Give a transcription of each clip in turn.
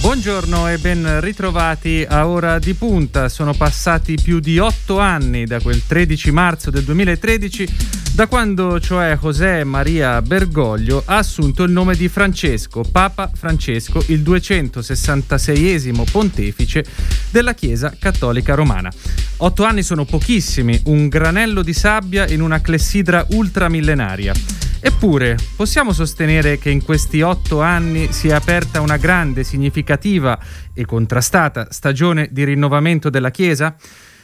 Buongiorno e ben ritrovati a Ora di Punta. Sono passati più di 8 anni da quel 13 marzo del 2013, da quando cioè José Maria Bergoglio ha assunto il nome di Francesco, Papa Francesco, il 266esimo pontefice della Chiesa Cattolica Romana. 8 anni sono pochissimi, un granello di sabbia in una clessidra ultramillenaria. Eppure, possiamo sostenere che in questi 8 anni si è aperta una grande, significativa e contrastata stagione di rinnovamento della Chiesa?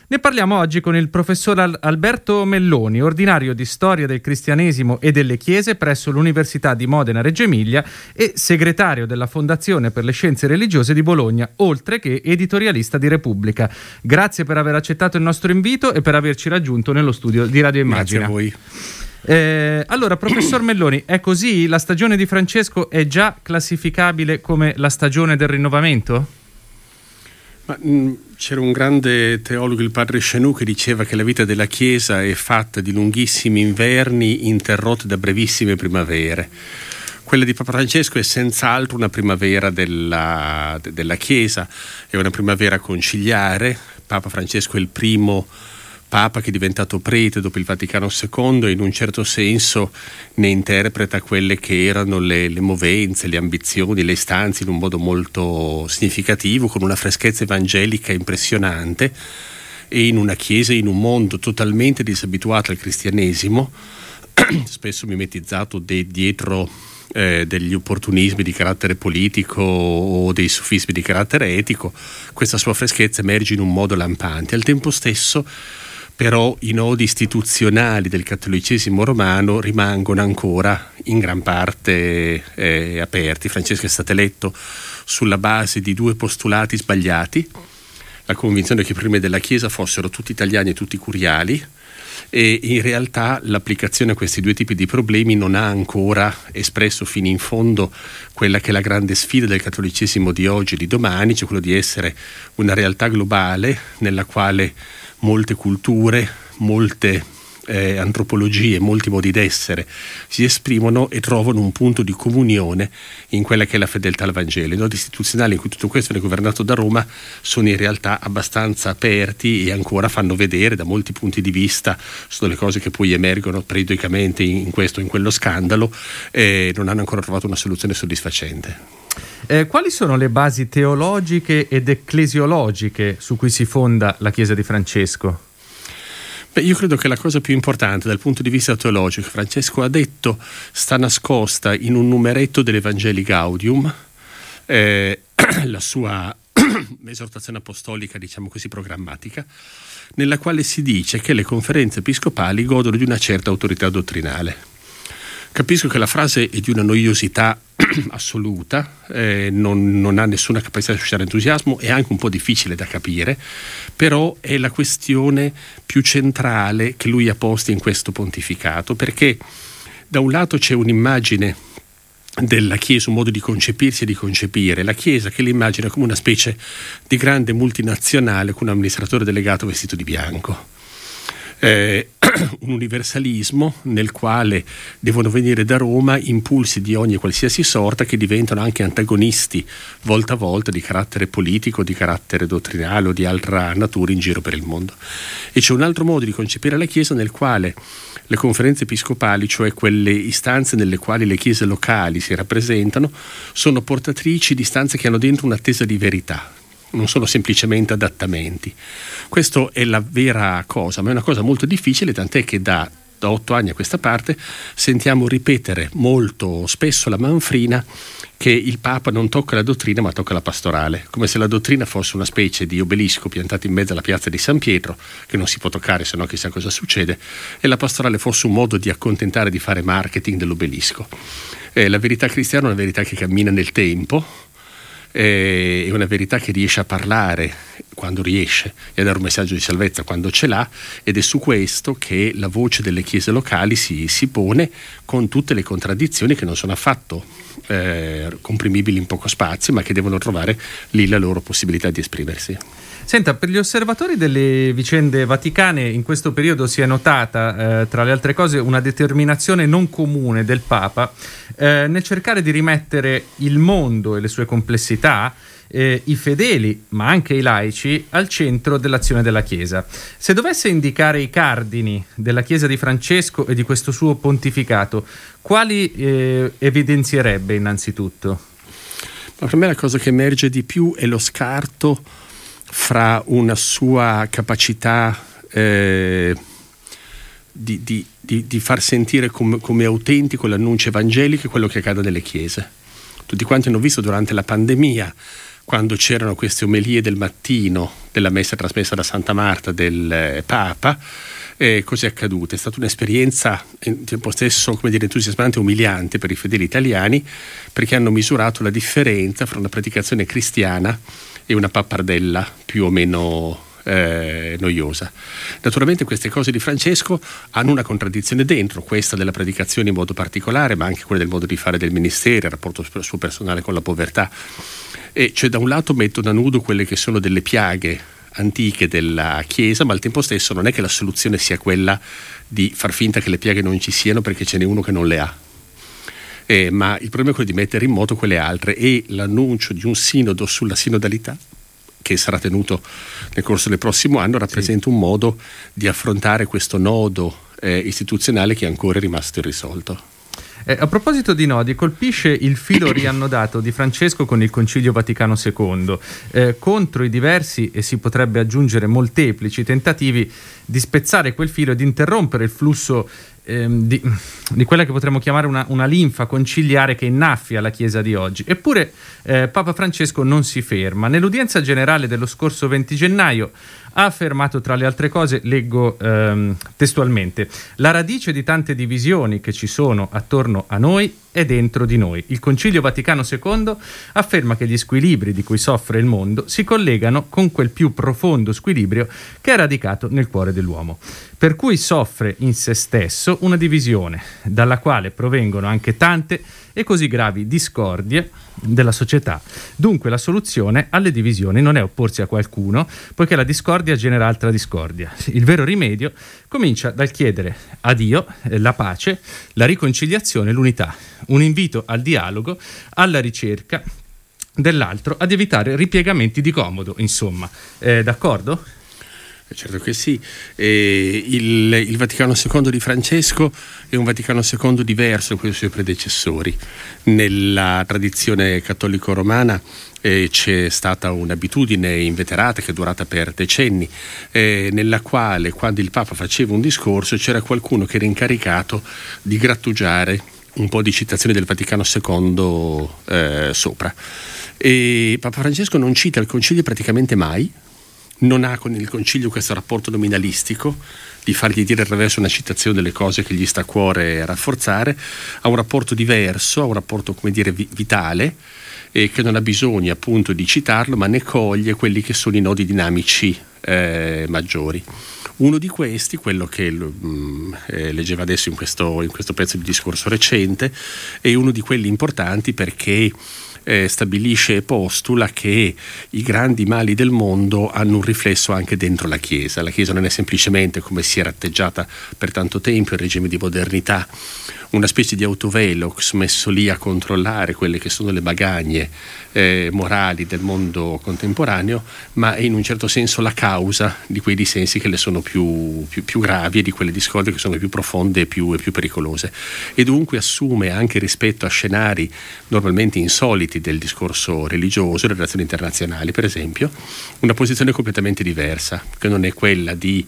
Ne parliamo oggi con il professor Alberto Melloni, ordinario di Storia del Cristianesimo e delle Chiese presso l'Università di Modena-Reggio Emilia e segretario della Fondazione per le Scienze Religiose di Bologna, oltre che editorialista di Repubblica. Grazie per aver accettato il nostro invito e per averci raggiunto nello studio di Radio Immagina. Grazie a voi. Allora, professor Melloni, è così? La stagione di Francesco è già classificabile come la stagione del rinnovamento? C'era un grande teologo, il padre Chenou, che diceva che la vita della Chiesa è fatta di lunghissimi inverni interrotti da brevissime primavere. Quella di Papa Francesco è senz'altro una primavera della Chiesa, è una primavera conciliare. Papa Francesco è il primo Papa che è diventato prete dopo il Vaticano II e in un certo senso ne interpreta quelle che erano le movenze, le ambizioni, le istanze in un modo molto significativo, con una freschezza evangelica impressionante, e in una Chiesa, in un mondo totalmente disabituato al cristianesimo, spesso mimetizzato dietro degli opportunismi di carattere politico o dei sofismi di carattere etico. Questa sua freschezza emerge in un modo lampante. Al tempo stesso però i nodi istituzionali del cattolicesimo romano rimangono ancora in gran parte aperti. Francesco è stato eletto sulla base di 2 postulati sbagliati: la convinzione che i primi della Chiesa fossero tutti italiani e tutti curiali, e in realtà l'applicazione a questi 2 tipi di problemi non ha ancora espresso fino in fondo quella che è la grande sfida del cattolicesimo di oggi e di domani, cioè quello di essere una realtà globale nella quale molte culture, molte antropologie, molti modi d'essere si esprimono e trovano un punto di comunione in quella che è la fedeltà al Vangelo. I nodi istituzionali in cui tutto questo è governato da Roma sono in realtà abbastanza aperti e ancora fanno vedere da molti punti di vista, sono le cose che poi emergono periodicamente in questo o in quello scandalo, non hanno ancora trovato una soluzione soddisfacente. Quali sono le basi teologiche ed ecclesiologiche su cui si fonda la Chiesa di Francesco? Io credo che la cosa più importante dal punto di vista teologico, Francesco ha detto, sta nascosta in un numeretto dell'Evangelii Gaudium, la sua esortazione apostolica, diciamo così, programmatica, nella quale si dice che le conferenze episcopali godono di una certa autorità dottrinale. Capisco che la frase è di una noiosità assoluta, non ha nessuna capacità di suscitare entusiasmo, è anche un po' difficile da capire, però è la questione più centrale che lui ha posto in questo pontificato, perché da un lato c'è un'immagine della Chiesa, un modo di concepirsi e di concepire la Chiesa che l'immagina come una specie di grande multinazionale con un amministratore delegato vestito di bianco. Un universalismo nel quale devono venire da Roma impulsi di ogni e qualsiasi sorta che diventano anche antagonisti volta a volta di carattere politico, di carattere dottrinale o di altra natura in giro per il mondo. E c'è un altro modo di concepire la Chiesa nel quale le conferenze episcopali, cioè quelle istanze nelle quali le chiese locali si rappresentano, sono portatrici di istanze che hanno dentro un'attesa di verità, non sono semplicemente adattamenti. Questa è la vera cosa, ma è una cosa molto difficile, tant'è che da 8 anni a questa parte sentiamo ripetere molto spesso la manfrina che il Papa non tocca la dottrina ma tocca la pastorale, come se la dottrina fosse una specie di obelisco piantato in mezzo alla piazza di San Pietro che non si può toccare, se no chissà cosa succede, e la pastorale fosse un modo di accontentare, di fare marketing dell'obelisco. La verità cristiana è una verità che cammina nel tempo, è una verità che riesce a parlare quando riesce e a dare un messaggio di salvezza quando ce l'ha, ed è su questo che la voce delle chiese locali si pone, con tutte le contraddizioni che non sono affatto comprimibili in poco spazio, ma che devono trovare lì la loro possibilità di esprimersi. Senta, per gli osservatori delle vicende vaticane in questo periodo si è notata, tra le altre cose, una determinazione non comune del Papa nel cercare di rimettere il mondo e le sue complessità, i fedeli ma anche i laici, al centro dell'azione della Chiesa. Se dovesse indicare i cardini della Chiesa di Francesco e di questo suo pontificato, quali evidenzierebbe innanzitutto? Ma per me la cosa che emerge di più è lo scarto fra una sua capacità di far sentire come autentico l'annuncio evangelico e quello che accade nelle chiese. Tutti quanti hanno visto durante la pandemia, quando c'erano queste omelie del mattino della messa trasmessa da Santa Marta del Papa, cose accadute. È stata un'esperienza in tempo stesso, come dire, entusiasmante e umiliante per i fedeli italiani, perché hanno misurato la differenza fra una predicazione cristiana e una pappardella più o meno noiosa. Naturalmente queste cose di Francesco hanno una contraddizione dentro, questa della predicazione in modo particolare, ma anche quella del modo di fare del ministero, il rapporto suo personale con la povertà. E cioè, da un lato mettono a nudo quelle che sono delle piaghe antiche della Chiesa, ma al tempo stesso non è che la soluzione sia quella di far finta che le piaghe non ci siano perché ce n'è uno che non le ha. Ma il problema è quello di mettere in moto quelle altre, e l'annuncio di un sinodo sulla sinodalità, che sarà tenuto nel corso del prossimo anno, rappresenta un modo di affrontare questo nodo istituzionale che ancora è rimasto irrisolto. A proposito di nodi, colpisce il filo riannodato di Francesco con il Concilio Vaticano II, contro i diversi, e si potrebbe aggiungere molteplici, tentativi di spezzare quel filo e di interrompere il flusso di quella che potremmo chiamare una linfa conciliare che innaffia la Chiesa di oggi. Eppure Papa Francesco non si ferma. Nell'udienza generale dello scorso 20 gennaio ha affermato, tra le altre cose, leggo testualmente: la radice di tante divisioni che ci sono attorno a noi è dentro di noi. Il Concilio Vaticano II afferma che gli squilibri di cui soffre il mondo si collegano con quel più profondo squilibrio che è radicato nel cuore dell'uomo, per cui soffre in se stesso una divisione, dalla quale provengono anche tante e così gravi discordie della società. Dunque la soluzione alle divisioni non è opporsi a qualcuno, poiché la discordia genera altra discordia. Il vero rimedio comincia dal chiedere a Dio la pace, la riconciliazione e l'unità. Un invito al dialogo, alla ricerca dell'altro, ad evitare ripiegamenti di comodo, insomma. D'accordo? Certo che sì. Il Vaticano II di Francesco è un Vaticano II diverso da quelli dei suoi predecessori. Nella tradizione cattolico-romana c'è stata un'abitudine inveterata che è durata per decenni, nella quale, quando il Papa faceva un discorso, c'era qualcuno che era incaricato di grattugiare un po' di citazioni del Vaticano II sopra. E Papa Francesco non cita il Concilio praticamente mai, non ha con il Concilio questo rapporto nominalistico di fargli dire attraverso una citazione delle cose che gli sta a cuore rafforzare. Ha un rapporto diverso, ha un rapporto, come dire, vitale, e che non ha bisogno appunto di citarlo, ma ne coglie quelli che sono i nodi dinamici maggiori. Uno di questi, quello che leggeva adesso in questo pezzo di discorso recente, è uno di quelli importanti, perché stabilisce e postula che i grandi mali del mondo hanno un riflesso anche dentro la Chiesa. La Chiesa non è semplicemente, come si era atteggiata per tanto tempo in regime di modernità, una specie di autovelox messo lì a controllare quelle che sono le magagne morali del mondo contemporaneo, ma è in un certo senso la causa di quei dissensi che le sono più gravi, e di quelle discorde che sono più profonde e più pericolose. E dunque assume, anche rispetto a scenari normalmente insoliti del discorso religioso, delle relazioni internazionali per esempio, una posizione completamente diversa, che non è quella di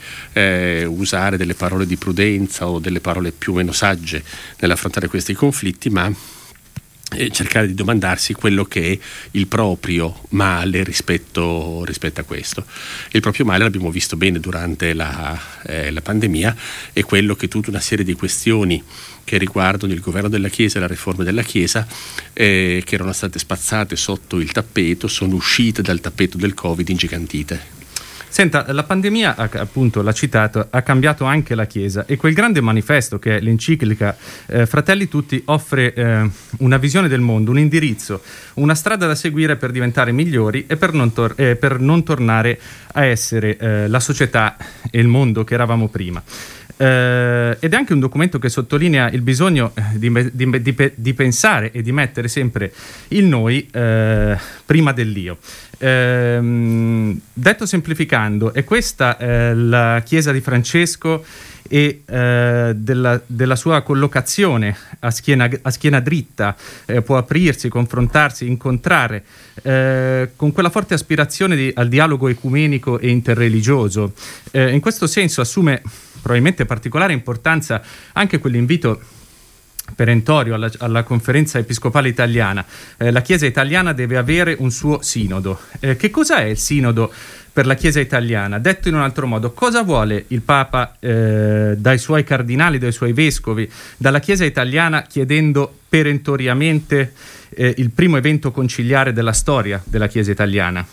usare delle parole di prudenza o delle parole più o meno sagge nell'affrontare questi conflitti, ma e cercare di domandarsi quello che è il proprio male rispetto a questo. Il proprio male, l'abbiamo visto bene durante la pandemia, è quello che tutta una serie di questioni che riguardano il governo della Chiesa e la riforma della Chiesa, che erano state spazzate sotto il tappeto, sono uscite dal tappeto del Covid ingigantite. Senta, la pandemia, appunto l'ha citato, ha cambiato anche la Chiesa, e quel grande manifesto che è l'enciclica Fratelli Tutti offre una visione del mondo, un indirizzo, una strada da seguire per diventare migliori e per non tornare a essere la società e il mondo che eravamo prima. Ed è anche un documento che sottolinea il bisogno di pensare e di mettere sempre il noi prima dell'io. Detto semplificando, è questa la Chiesa di Francesco e della sua collocazione a schiena dritta, può aprirsi, confrontarsi, incontrare con quella forte aspirazione al dialogo ecumenico e interreligioso. In questo senso assume probabilmente particolare importanza anche quell'invito perentorio alla Conferenza Episcopale Italiana. La Chiesa italiana deve avere un suo sinodo. Che cos'è il sinodo per la Chiesa italiana? Detto in un altro modo, cosa vuole il Papa dai suoi cardinali, dai suoi vescovi, dalla Chiesa italiana, chiedendo perentoriamente il primo evento conciliare della storia della Chiesa italiana?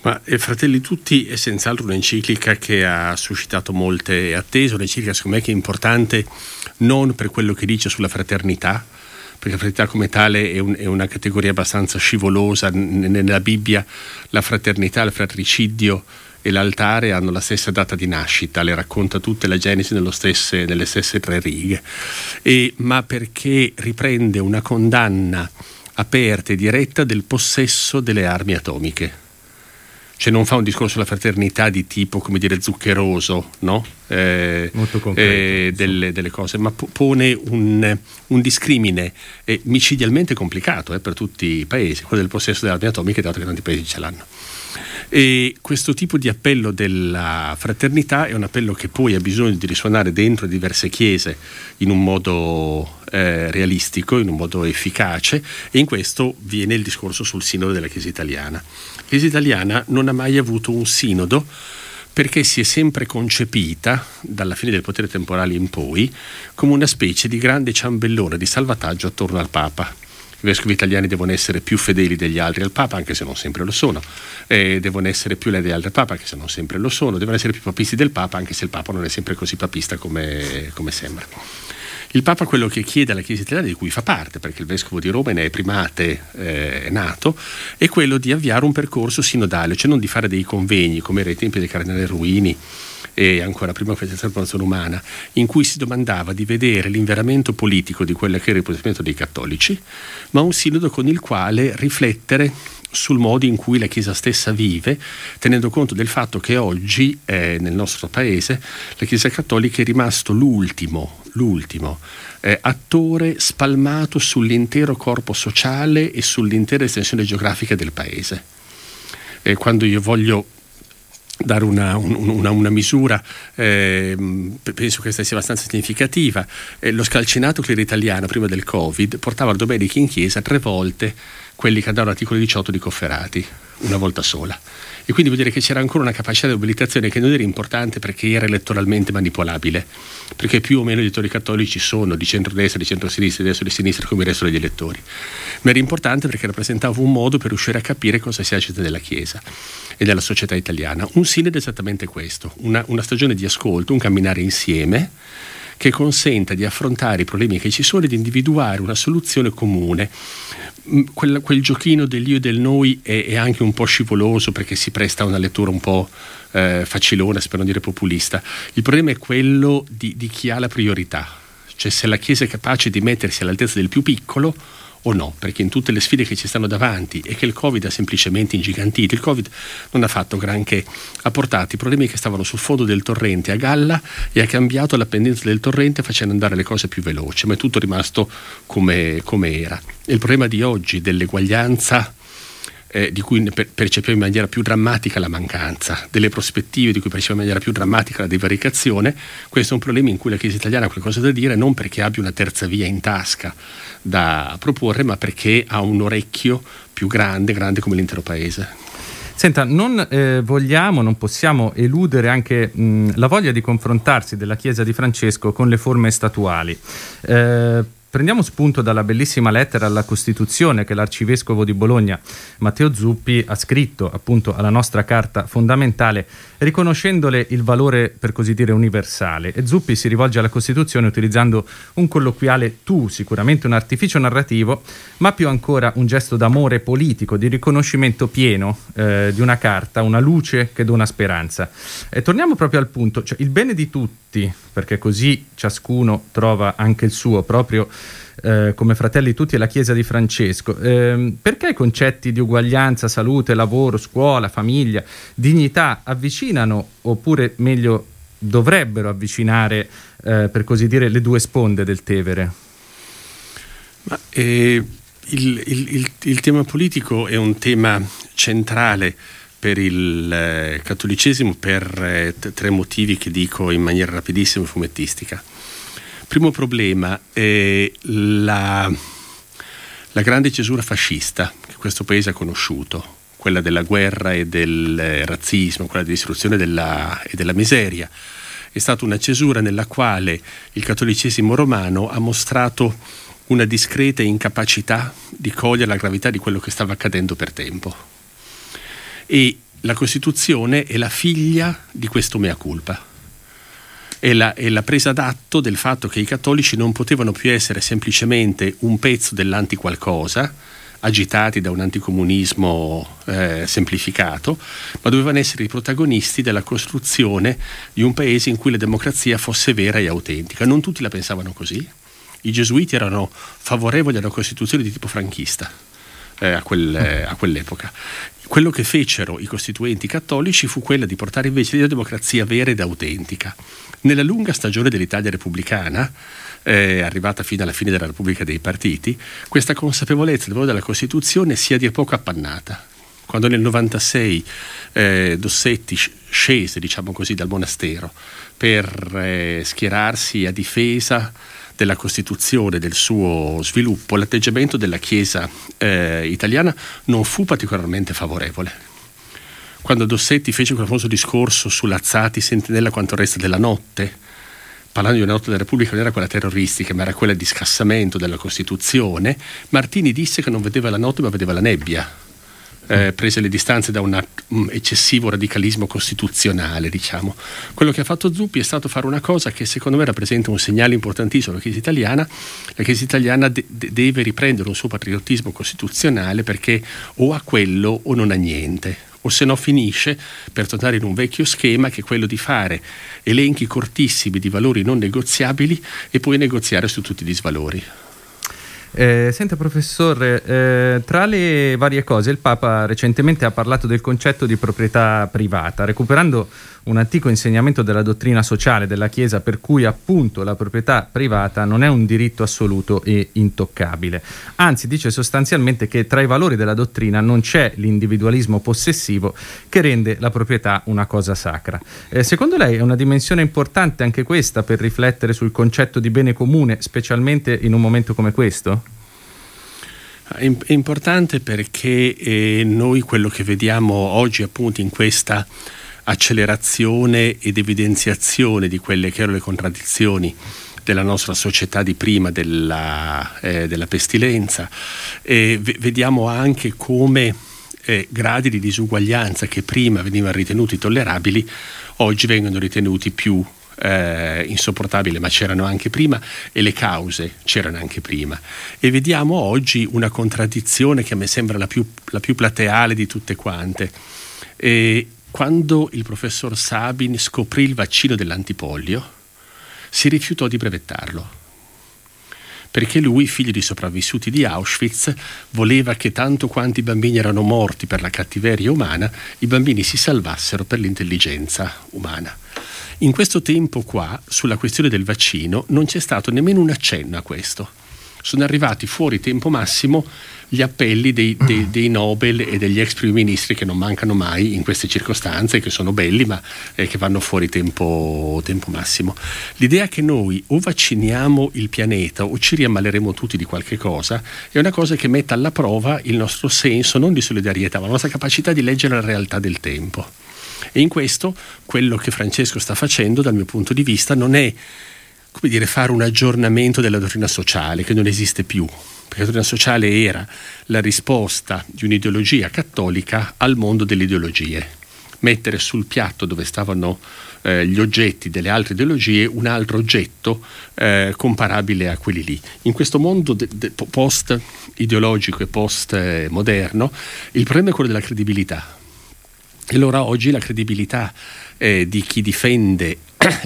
Ma Fratelli Tutti è senz'altro un'enciclica che ha suscitato molte attese, un'enciclica secondo me che è importante non per quello che dice sulla fraternità, perché la fraternità come tale è una categoria abbastanza scivolosa. Nella Bibbia la fraternità, il fratricidio e l'altare hanno la stessa data di nascita, le racconta tutte la Genesi nelle stesse tre righe, ma perché riprende una condanna aperta e diretta del possesso delle armi atomiche. Cioè non fa un discorso sulla fraternità di tipo, come dire, zuccheroso, no? Molto concreto, delle cose, ma pone un discrimine micidialmente complicato per tutti i paesi, quello del possesso delle armi atomiche, dato che tanti paesi ce l'hanno. E questo tipo di appello della fraternità è un appello che poi ha bisogno di risuonare dentro diverse chiese in un modo realistico, in un modo efficace, e in questo viene il discorso sul sinodo della Chiesa italiana. La Chiesa italiana non ha mai avuto un sinodo perché si è sempre concepita, dalla fine del potere temporale in poi, come una specie di grande ciambellone di salvataggio attorno al Papa. I vescovi italiani devono essere più fedeli degli altri al Papa, anche se non sempre lo sono, devono essere più leali al Papa, anche se non sempre lo sono, devono essere più papisti del Papa, anche se il Papa non è sempre così papista come sembra. Il Papa quello che chiede alla Chiesa italiana, di cui fa parte, perché il vescovo di Roma ne è primate nato, è quello di avviare un percorso sinodale, cioè non di fare dei convegni come era ai tempi del Cardinale Ruini e ancora prima questa trasformazione umana, in cui si domandava di vedere l'inveramento politico di quello che era il posizionamento dei cattolici, ma un sinodo con il quale riflettere sul modo in cui la Chiesa stessa vive, tenendo conto del fatto che oggi nel nostro paese la Chiesa cattolica è rimasto l'ultimo attore spalmato sull'intero corpo sociale e sull'intera estensione geografica del paese. Quando io voglio dare una misura, penso che sia abbastanza significativa, lo scalcinato clero italiano prima del Covid portava la domenica in chiesa 3 volte quelli che andavano all'articolo 18 di Cofferati, una volta sola, e quindi vuol dire che c'era ancora una capacità di mobilitazione che non era importante perché era elettoralmente manipolabile, perché più o meno gli elettori cattolici sono di centrodestra, di centrosinistra, di destra e di sinistra come il resto degli elettori, ma era importante perché rappresentava un modo per riuscire a capire cosa si agita della Chiesa e della società italiana. Un sinodo è esattamente questo, una stagione di ascolto, un camminare insieme che consenta di affrontare i problemi che ci sono e di individuare una soluzione comune. Quel giochino dell'io e del noi è anche un po' scivoloso, perché si presta a una lettura un po' facilona, per non dire populista. Il problema è quello di chi ha la priorità, cioè se la Chiesa è capace di mettersi all'altezza del più piccolo o no, perché in tutte le sfide che ci stanno davanti e che il Covid ha semplicemente ingigantito, il Covid non ha fatto granché, ha portato i problemi che stavano sul fondo del torrente a galla e ha cambiato la pendenza del torrente facendo andare le cose più veloci, ma è tutto rimasto come era. Il problema di oggi dell'eguaglianza di cui percepiamo in maniera più drammatica la mancanza, delle prospettive di cui percepiamo in maniera più drammatica la divaricazione. Questo è un problema in cui la Chiesa italiana ha qualcosa da dire, non perché abbia una terza via in tasca da proporre, ma perché ha un orecchio più grande come l'intero Paese. Senta, non possiamo eludere anche la voglia di confrontarsi della Chiesa di Francesco con le forme statuali. Prendiamo spunto dalla bellissima lettera alla Costituzione che l'arcivescovo di Bologna, Matteo Zuppi, ha scritto appunto alla nostra Carta fondamentale, riconoscendole il valore, per così dire, universale. E Zuppi si rivolge alla Costituzione utilizzando un colloquiale tu, sicuramente un artificio narrativo, ma più ancora un gesto d'amore politico, di riconoscimento pieno di una carta, una luce che dona speranza. E torniamo proprio al punto, cioè il bene di tutti, perché così ciascuno trova anche il suo, proprio come Fratelli Tutti e la Chiesa di Francesco. Perché i concetti di uguaglianza, salute, lavoro, scuola, famiglia, dignità avvicinano, oppure meglio dovrebbero avvicinare, per così dire, le due sponde del Tevere? Il tema politico è un tema centrale per il cattolicesimo per tre motivi che dico in maniera rapidissima e fumettistica. Primo problema è la grande cesura fascista che questo paese ha conosciuto, quella della guerra e del razzismo, quella della distruzione e della miseria. È stata una cesura nella quale il cattolicesimo romano ha mostrato una discreta incapacità di cogliere la gravità di quello che stava accadendo per tempo. E la Costituzione è la figlia di questo mea culpa. È la presa d'atto del fatto che i cattolici non potevano più essere semplicemente un pezzo dell'antiqualcosa, agitati da un anticomunismo semplificato, ma dovevano essere i protagonisti della costruzione di un paese in cui la democrazia fosse vera e autentica. Non tutti la pensavano così. I gesuiti erano favorevoli alla Costituzione di tipo franchista a quell'epoca. Quello che fecero i costituenti cattolici fu quella di portare invece la democrazia vera ed autentica. Nella lunga stagione dell'Italia repubblicana, arrivata fino alla fine della Repubblica dei Partiti, questa consapevolezza del valore della Costituzione si è di poco appannata. Quando nel 1996 Dossetti scese, diciamo così, dal monastero per schierarsi a difesa della Costituzione, del suo sviluppo, l'atteggiamento della Chiesa italiana non fu particolarmente favorevole. Quando Dossetti fece quel famoso discorso sull'Azzati, sentinella quanto resta della notte, parlando di una notte della Repubblica, non era quella terroristica, ma era quella di scassamento della Costituzione, Martini disse che non vedeva la notte ma vedeva la nebbia. Prese le distanze da un eccessivo radicalismo costituzionale, diciamo. Quello che ha fatto Zuppi è stato fare una cosa che secondo me rappresenta un segnale importantissimo alla Chiesa italiana. La Chiesa italiana deve riprendere un suo patriottismo costituzionale, perché o ha quello o non ha niente, o se no finisce per tornare in un vecchio schema che è quello di fare elenchi cortissimi di valori non negoziabili e poi negoziare su tutti gli svalori. Senta professore, tra le varie cose il Papa recentemente ha parlato del concetto di proprietà privata, recuperando un antico insegnamento della dottrina sociale della Chiesa, per cui appunto la proprietà privata non è un diritto assoluto e intoccabile. Anzi, dice sostanzialmente che tra i valori della dottrina non c'è l'individualismo possessivo, che rende la proprietà una cosa sacra. Secondo lei è una dimensione importante anche questa per riflettere sul concetto di bene comune, specialmente in un momento come questo? È importante perché noi quello che vediamo oggi appunto in questa accelerazione ed evidenziazione di quelle che erano le contraddizioni della nostra società di prima della pestilenza. Vediamo anche come gradi di disuguaglianza che prima venivano ritenuti tollerabili oggi vengono ritenuti più insopportabili, ma c'erano anche prima e le cause c'erano anche prima. E vediamo oggi una contraddizione che a me sembra la più plateale di tutte quante. Quando il professor Sabin scoprì il vaccino dell'antipolio, si rifiutò di brevettarlo, perché lui, figlio di sopravvissuti di Auschwitz, voleva che tanto quanti bambini erano morti per la cattiveria umana, i bambini si salvassero per l'intelligenza umana. In questo tempo qua, sulla questione del vaccino, non c'è stato nemmeno un accenno a questo. sono arrivati fuori tempo massimo gli appelli dei Nobel e degli ex primi ministri, che non mancano mai in queste circostanze, che sono belli ma che vanno fuori tempo massimo. L'idea che noi o vacciniamo il pianeta o ci riammaleremo tutti di qualche cosa è una cosa che mette alla prova il nostro senso non di solidarietà ma la nostra capacità di leggere la realtà del tempo. E in questo quello che Francesco sta facendo, dal mio punto di vista, non è, come dire, fare un aggiornamento della dottrina sociale, che non esiste più, perché la dottrina sociale era la risposta di un'ideologia cattolica al mondo delle ideologie, mettere sul piatto dove stavano gli oggetti delle altre ideologie un altro oggetto comparabile a quelli lì. In questo mondo post ideologico e post moderno il problema è quello della credibilità, e allora oggi la credibilità di chi difende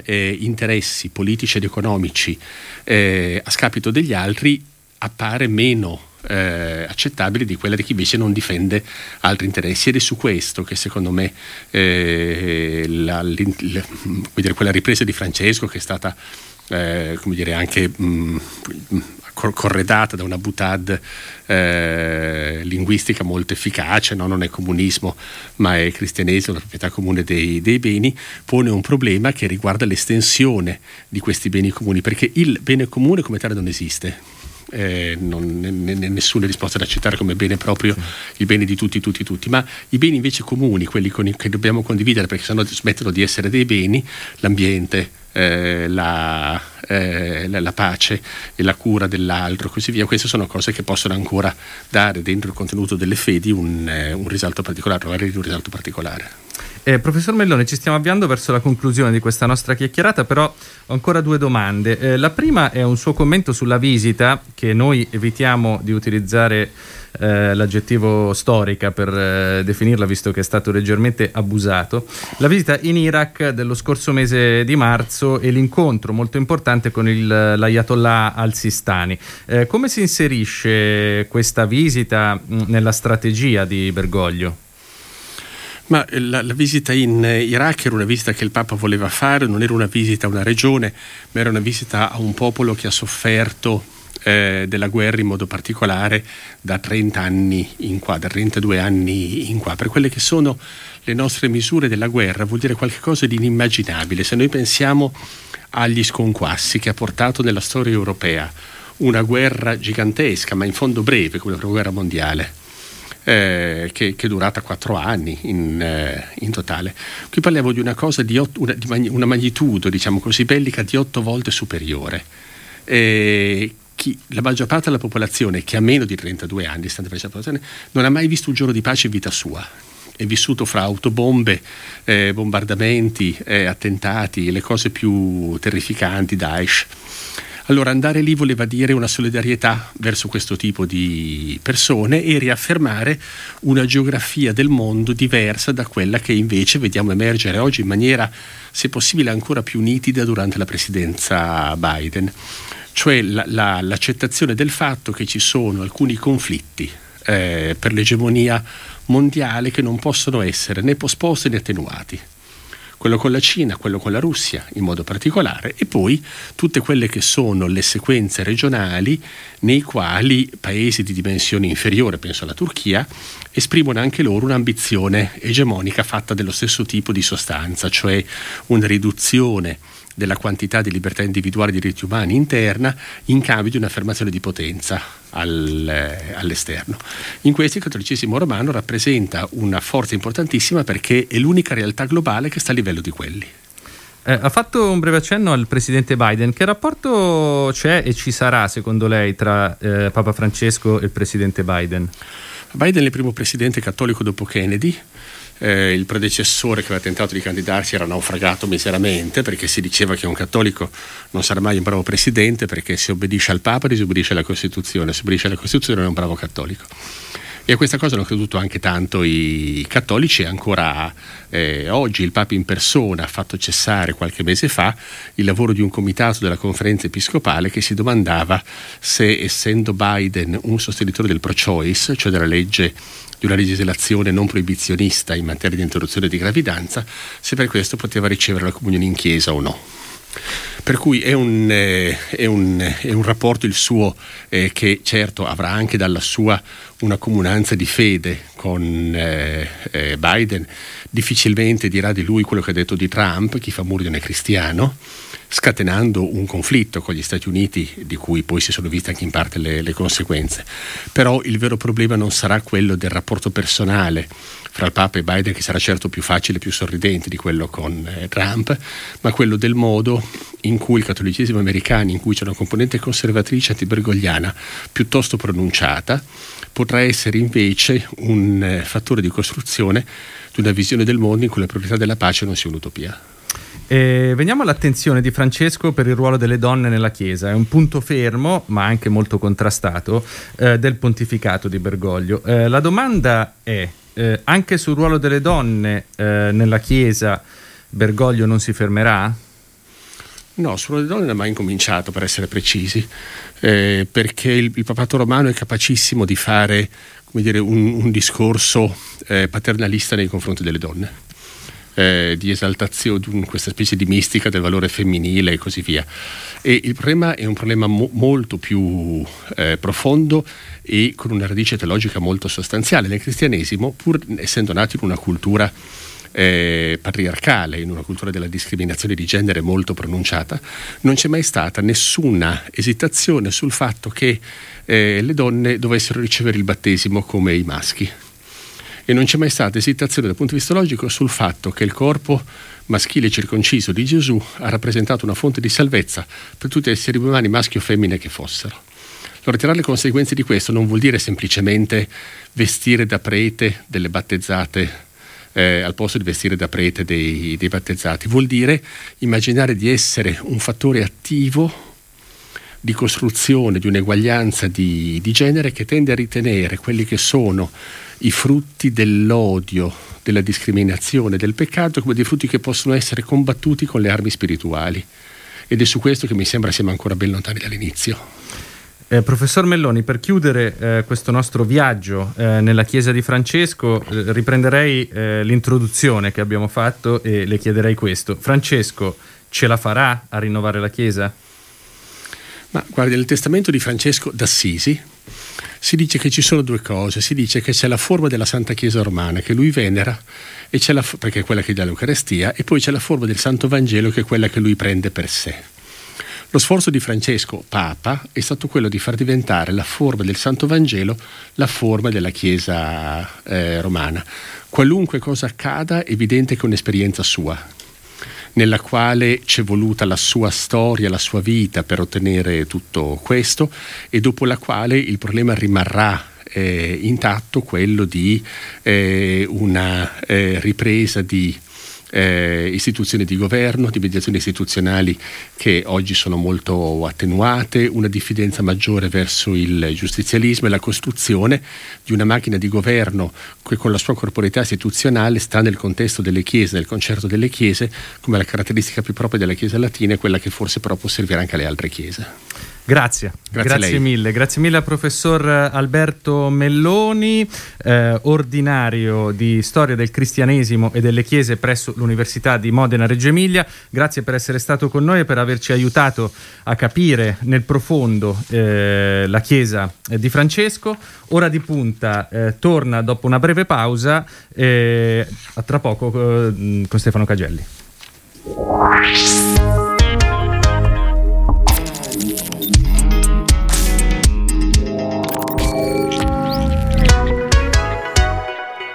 interessi politici ed economici a scapito degli altri appare meno accettabile di quella di chi invece non difende altri interessi, ed è su questo che secondo me quella ripresa di Francesco, che è stata anche corredata da una boutade linguistica molto efficace, no? Non è comunismo ma è cristianesimo, la proprietà comune dei beni, pone un problema che riguarda l'estensione di questi beni comuni, perché il bene comune come tale non esiste. Nessuno è disposto ad accettare come bene proprio il bene di tutti, ma i beni invece comuni, quelli che dobbiamo condividere, perché sennò smettono di essere dei beni: l'ambiente, la pace e la cura dell'altro, così via. Queste sono cose che possono ancora dare dentro il contenuto delle fedi un risalto particolare, magari un risalto particolare. Professor Melloni, ci stiamo avviando verso la conclusione di questa nostra chiacchierata, però ho ancora due domande. La prima è un suo commento sulla visita, che noi evitiamo di utilizzare l'aggettivo storica per definirla, visto che è stato leggermente abusato. La visita in Iraq dello scorso mese di marzo e l'incontro molto importante con l'Ayatollah al-Sistani. Come si inserisce questa visita nella strategia di Bergoglio? Ma la visita in Iraq era una visita che il Papa voleva fare, non era una visita a una regione, ma era una visita a un popolo che ha sofferto della guerra in modo particolare da 30 anni in qua, da 32 anni in qua. Per quelle che sono le nostre misure della guerra vuol dire qualcosa di inimmaginabile. Se noi pensiamo agli sconquassi che ha portato nella storia europea una guerra gigantesca, ma in fondo breve, come la prima guerra mondiale, che è durata 4 anni in totale. Qui parliamo di una cosa di una magnitudo, diciamo così, bellica di 8 volte superiore. La maggior parte della popolazione, che ha meno di 32 anni, non ha mai visto un giorno di pace in vita sua. È vissuto fra autobombe, bombardamenti, attentati, le cose più terrificanti, Daesh. Allora andare lì voleva dire una solidarietà verso questo tipo di persone e riaffermare una geografia del mondo diversa da quella che invece vediamo emergere oggi in maniera, se possibile, ancora più nitida durante la presidenza Biden. Cioè l'accettazione del fatto che ci sono alcuni conflitti per l'egemonia mondiale che non possono essere né posposti né attenuati. Quello con la Cina, quello con la Russia in modo particolare, e poi tutte quelle che sono le sequenze regionali nei quali paesi di dimensione inferiore, penso alla Turchia, esprimono anche loro un'ambizione egemonica fatta dello stesso tipo di sostanza, cioè una riduzione della quantità di libertà individuali e diritti umani interna in cambio di un'affermazione di potenza all'esterno. In questo il cattolicesimo romano rappresenta una forza importantissima, perché è l'unica realtà globale che sta a livello di quelli. Ha fatto un breve accenno al presidente Biden. Che rapporto c'è e ci sarà, secondo lei, tra Papa Francesco e il presidente Biden? Biden è il primo presidente cattolico dopo Kennedy. Il predecessore, che aveva tentato di candidarsi, era naufragato miseramente, perché si diceva che un cattolico non sarà mai un bravo presidente, perché se obbedisce al Papa disobbedisce alla Costituzione, se obbedisce alla Costituzione non è un bravo cattolico. E a questa cosa hanno creduto anche tanto i cattolici, e ancora oggi il Papa in persona ha fatto cessare qualche mese fa il lavoro di un comitato della conferenza episcopale che si domandava se, essendo Biden un sostenitore del pro-choice, cioè della legge di una legislazione non proibizionista in materia di interruzione di gravidanza, se per questo poteva ricevere la comunione in chiesa o no. Per cui è un rapporto il suo, che certo avrà anche dalla sua una comunanza di fede con Biden. Difficilmente dirà di lui quello che ha detto di Trump, chi fa muro non è cristiano, scatenando un conflitto con gli Stati Uniti di cui poi si sono viste anche in parte le conseguenze. Però il vero problema non sarà quello del rapporto personale fra il Papa e Biden, che sarà certo più facile e più sorridente di quello con Trump, ma quello del modo in cui il cattolicesimo americano, in cui c'è una componente conservatrice antibergogliana piuttosto pronunciata, potrà essere invece un fattore di costruzione di una visione del mondo in cui la proprietà della pace non sia un'utopia. Veniamo all'attenzione di Francesco per il ruolo delle donne nella Chiesa. È un punto fermo, ma anche molto contrastato, del pontificato di Bergoglio. La domanda è, anche sul ruolo delle donne nella Chiesa Bergoglio non si fermerà? No, sul ruolo delle donne non è mai incominciato, per essere precisi, perché il papato romano è capacissimo di fare, come dire, un discorso paternalista nei confronti delle donne. Di esaltazione, questa specie di mistica del valore femminile e così via. E il problema è un problema molto più profondo e con una radice teologica molto sostanziale. Nel cristianesimo, pur essendo nato in una cultura patriarcale, in una cultura della discriminazione di genere molto pronunciata, non c'è mai stata nessuna esitazione sul fatto che le donne dovessero ricevere il battesimo come i maschi. E non c'è mai stata esitazione dal punto di vista logico sul fatto che il corpo maschile circonciso di Gesù ha rappresentato una fonte di salvezza per tutti gli esseri umani, maschi o femmine che fossero. Allora, tirare le conseguenze di questo non vuol dire semplicemente vestire da prete delle battezzate al posto di vestire da prete dei battezzati, vuol dire immaginare di essere un fattore attivo di costruzione di un'eguaglianza di genere che tende a ritenere quelli che sono i frutti dell'odio, della discriminazione, del peccato come dei frutti che possono essere combattuti con le armi spirituali. Ed è su questo che mi sembra siamo ancora ben lontani dall'inizio. Professor Melloni, per chiudere questo nostro viaggio nella Chiesa di Francesco, riprenderei l'introduzione che abbiamo fatto e le chiederei questo. Francesco ce la farà a rinnovare la Chiesa? Ma guarda, nel testamento di Francesco d'Assisi si dice che ci sono due cose. Si dice che c'è la forma della Santa Chiesa romana che lui venera, e c'è perché è quella che dà l'Eucarestia, e poi c'è la forma del Santo Vangelo che è quella che lui prende per sé. Lo sforzo di Francesco, Papa, è stato quello di far diventare la forma del Santo Vangelo la forma della Chiesa romana. Qualunque cosa accada, è evidente che è un'esperienza sua, nella quale c'è voluta la sua storia, la sua vita per ottenere tutto questo, e dopo la quale il problema rimarrà intatto, quello di una ripresa di istituzioni di governo, di mediazioni istituzionali che oggi sono molto attenuate, una diffidenza maggiore verso il giustizialismo e la costruzione di una macchina di governo che con la sua corporeità istituzionale sta nel contesto delle chiese, nel concerto delle chiese, come la caratteristica più propria della Chiesa latina, e quella che forse però può servire anche alle altre chiese. Grazie mille a professor Alberto Melloni, ordinario di storia del cristianesimo e delle chiese presso l'Università di Modena Reggio Emilia. Grazie per essere stato con noi e per averci aiutato a capire nel profondo la Chiesa di Francesco. Ora di punta torna dopo una breve pausa, a tra poco con Stefano Cagelli.